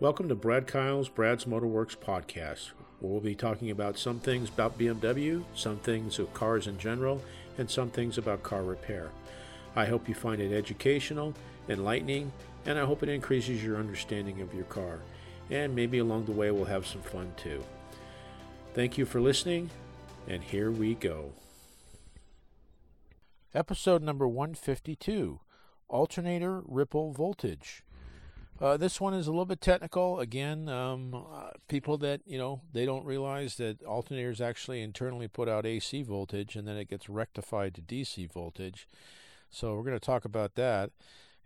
Welcome to Brad Kyle's Brad's Motor Works podcast, where we'll be talking about some things about BMW, some things of cars in general, and some things about car repair. I hope you find it educational, enlightening, and I hope it increases your understanding of your car. And maybe along the way we'll have some fun too. Thank you for listening, and here we go. Episode number 152, Alternator Ripple Voltage. This one is a little bit technical. Again, people that, they don't realize that alternators actually internally put out AC voltage and then it gets rectified to DC voltage. So we're going to talk about that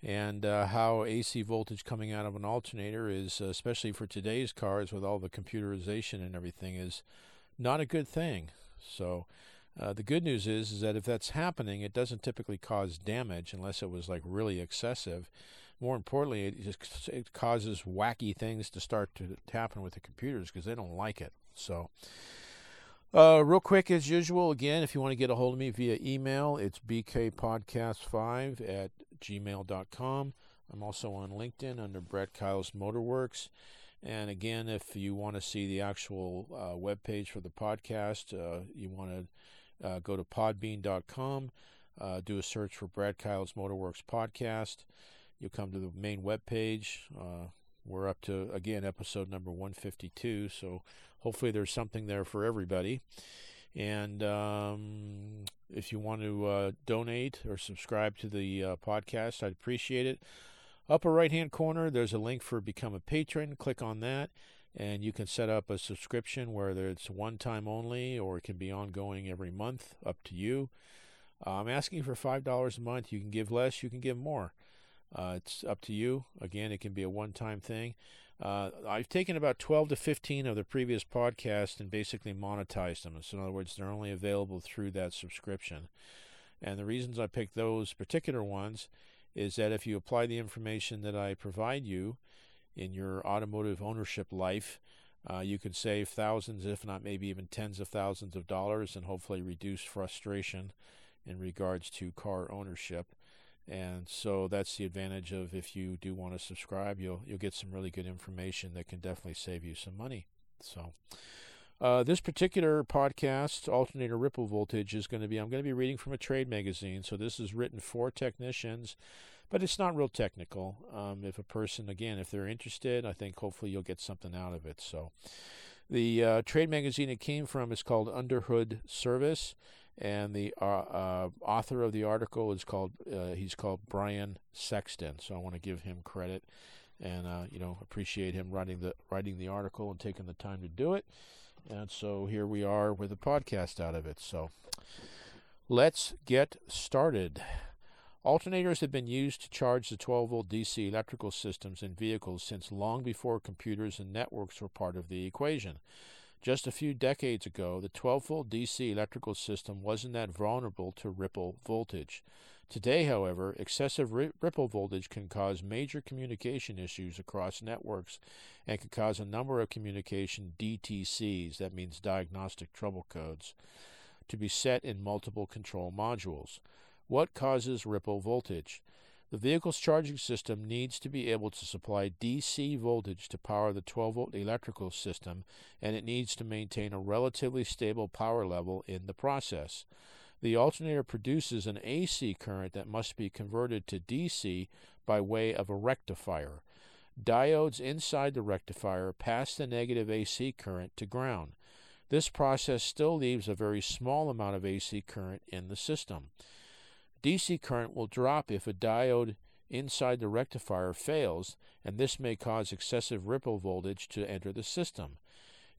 and how AC voltage coming out of an alternator is, especially for today's cars with all the computerization and everything, is not a good thing. So the good news is that if that's happening, it doesn't typically cause damage unless it was like really excessive. More importantly, it causes wacky things to start to happen with the computers because they don't like it. So, real quick, as usual, again, if you want to get a hold of me via email, it's bkpodcast5@gmail.com. I'm also on LinkedIn under Brad Kyle's Motorworks. And again, if you want to see the actual webpage for the podcast, you want to go to podbean.com, do a search for Brad Kyle's Motorworks podcast. You'll come to the main web page. We're up to, again, episode number 152, so hopefully there's something there for everybody. And if you want to donate or subscribe to the podcast, I'd appreciate it. Upper right-hand corner, there's a link for Become a Patron. Click on that, and you can set up a subscription, whether it's one time only or it can be ongoing every month, up to you. I'm asking for $5 a month. You can give less, you can give more. It's up to you. Again, it can be a one-time thing. I've taken about 12 to 15 of the previous podcast and basically monetized them. So in other words, they're only available through that subscription. And the reasons I picked those particular ones is that if you apply the information that I provide you in your automotive ownership life, you can save thousands, if not maybe even tens of thousands of dollars, and hopefully reduce frustration in regards to car ownership. And so that's the advantage of, if you do want to subscribe, you'll get some really good information that can definitely save you some money. So this particular podcast, Alternator Ripple Voltage, I'm going to be reading from a trade magazine. So this is written for technicians, but it's not real technical. If a person, again, if they're interested, I think hopefully you'll get something out of it. So the trade magazine it came from is called Underhood Service. And the author of the article is called Brian Sexton. So I want to give him credit, and appreciate him writing the article and taking the time to do it. And so here we are with a podcast out of it. So let's get started. Alternators have been used to charge the 12-volt DC electrical systems in vehicles since long before computers and networks were part of the equation. Just a few decades ago, the 12-volt DC electrical system wasn't that vulnerable to ripple voltage. Today, however, excessive ripple voltage can cause major communication issues across networks and can cause a number of communication DTCs, that means diagnostic trouble codes, to be set in multiple control modules. What causes ripple voltage? The vehicle's charging system needs to be able to supply DC voltage to power the 12-volt electrical system, and it needs to maintain a relatively stable power level in the process. The alternator produces an AC current that must be converted to DC by way of a rectifier. Diodes inside the rectifier pass the negative AC current to ground. This process still leaves a very small amount of AC current in the system. DC current will drop if a diode inside the rectifier fails, and this may cause excessive ripple voltage to enter the system.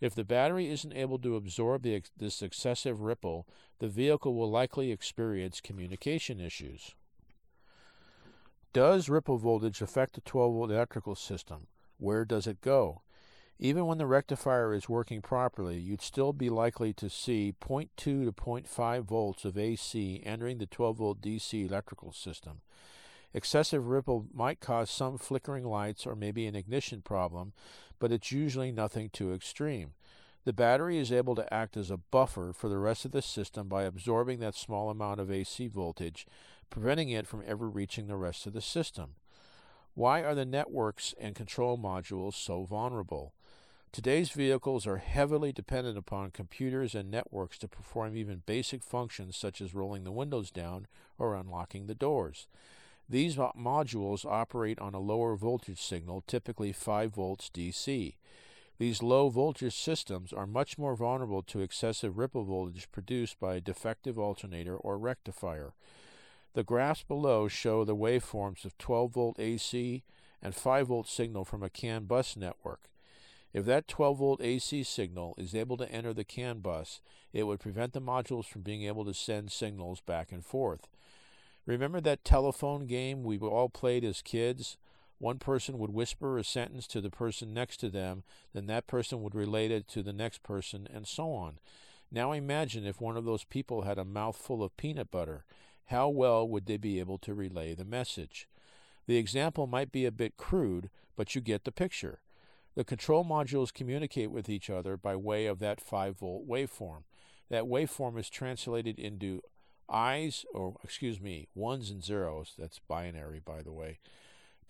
If the battery isn't able to absorb this excessive ripple, the vehicle will likely experience communication issues. Does ripple voltage affect the 12-volt electrical system? Where does it go? Even when the rectifier is working properly, you'd still be likely to see 0.2 to 0.5 volts of AC entering the 12-volt DC electrical system. Excessive ripple might cause some flickering lights or maybe an ignition problem, but it's usually nothing too extreme. The battery is able to act as a buffer for the rest of the system by absorbing that small amount of AC voltage, preventing it from ever reaching the rest of the system. Why are the networks and control modules so vulnerable? Today's vehicles are heavily dependent upon computers and networks to perform even basic functions such as rolling the windows down or unlocking the doors. These modules operate on a lower voltage signal, typically 5 volts DC. These low voltage systems are much more vulnerable to excessive ripple voltage produced by a defective alternator or rectifier. The graphs below show the waveforms of 12 volt AC and 5 volt signal from a CAN bus network. If that 12 volt AC signal is able to enter the CAN bus, it would prevent the modules from being able to send signals back and forth. Remember that telephone game we all played as kids? One person would whisper a sentence to the person next to them, then that person would relate it to the next person, and so on. Now imagine if one of those people had a mouthful of peanut butter. How well would they be able to relay the message? The example might be a bit crude, but you get the picture. The control modules communicate with each other by way of that 5-volt waveform. That waveform is translated into ones and zeros, that's binary by the way,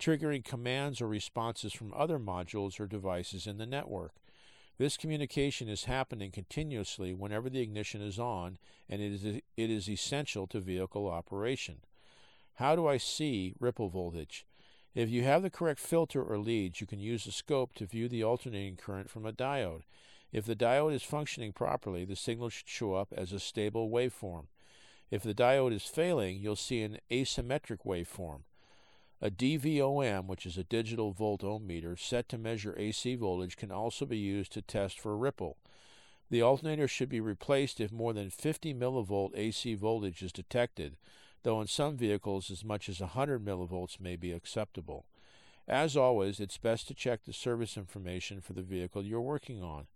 triggering commands or responses from other modules or devices in the network. This communication is happening continuously whenever the ignition is on, and it is essential to vehicle operation. How do I see ripple voltage? If you have the correct filter or leads, you can use the scope to view the alternating current from a diode. If the diode is functioning properly, the signal should show up as a stable waveform. If the diode is failing, you'll see an asymmetric waveform. A DVOM, which is a digital volt ohm meter set to measure AC voltage, can also be used to test for ripple. The alternator should be replaced if more than 50 millivolt AC voltage is detected, though in some vehicles as much as 100 millivolts may be acceptable. As always, it's best to check the service information for the vehicle you're working on.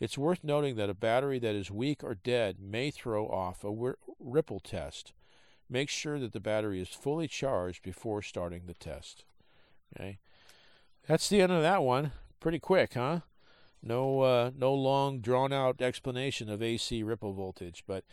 It's worth noting that a battery that is weak or dead may throw off a ripple test. Make sure that the battery is fully charged before starting the test. Okay, that's the end of that one. Pretty quick, huh? No long, drawn-out explanation of AC ripple voltage, but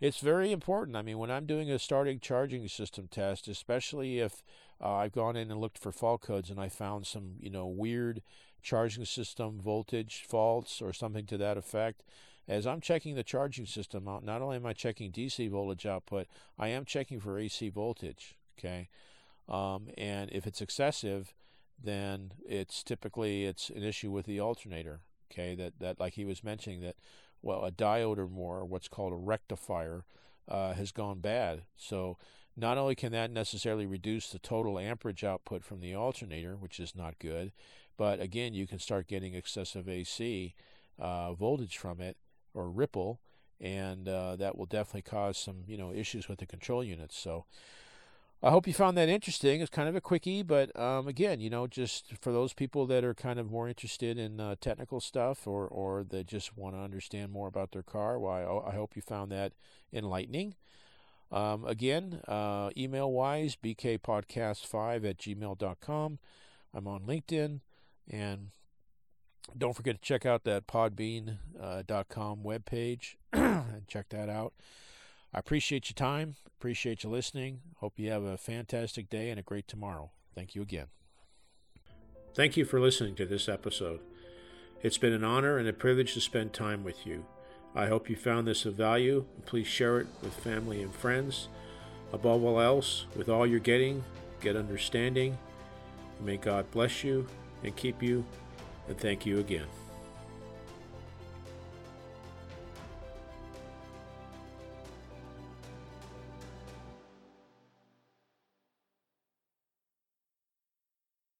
it's very important. I mean, when I'm doing a starting charging system test, especially if I've gone in and looked for fault codes and I found some, weird charging system voltage faults or something to that effect, as I'm checking the charging system out, not only am I checking DC voltage output, I am checking for AC voltage, okay? And if it's excessive, then it's typically an issue with the alternator, okay? That like he was mentioning, that a diode or more, or what's called a rectifier, has gone bad. So not only can that necessarily reduce the total amperage output from the alternator, which is not good, but again, you can start getting excessive AC voltage from it, or ripple, and that will definitely cause some issues with the control units. So I hope you found that interesting. It's kind of a quickie, but again, just for those people that are kind of more interested in technical stuff, or they just want to understand more about their car, I hope you found that enlightening. Again, email-wise, bkpodcast5@gmail.com. I'm on LinkedIn, and don't forget to check out that podbean.com webpage and check that out. I appreciate your time, appreciate you listening. Hope you have a fantastic day and a great tomorrow. Thank you again. Thank you for listening to this episode. It's been an honor and a privilege to spend time with you. I hope you found this of value. Please share it with family and friends. Above all else, with all you're getting, get understanding. May God bless you and keep you, and thank you again.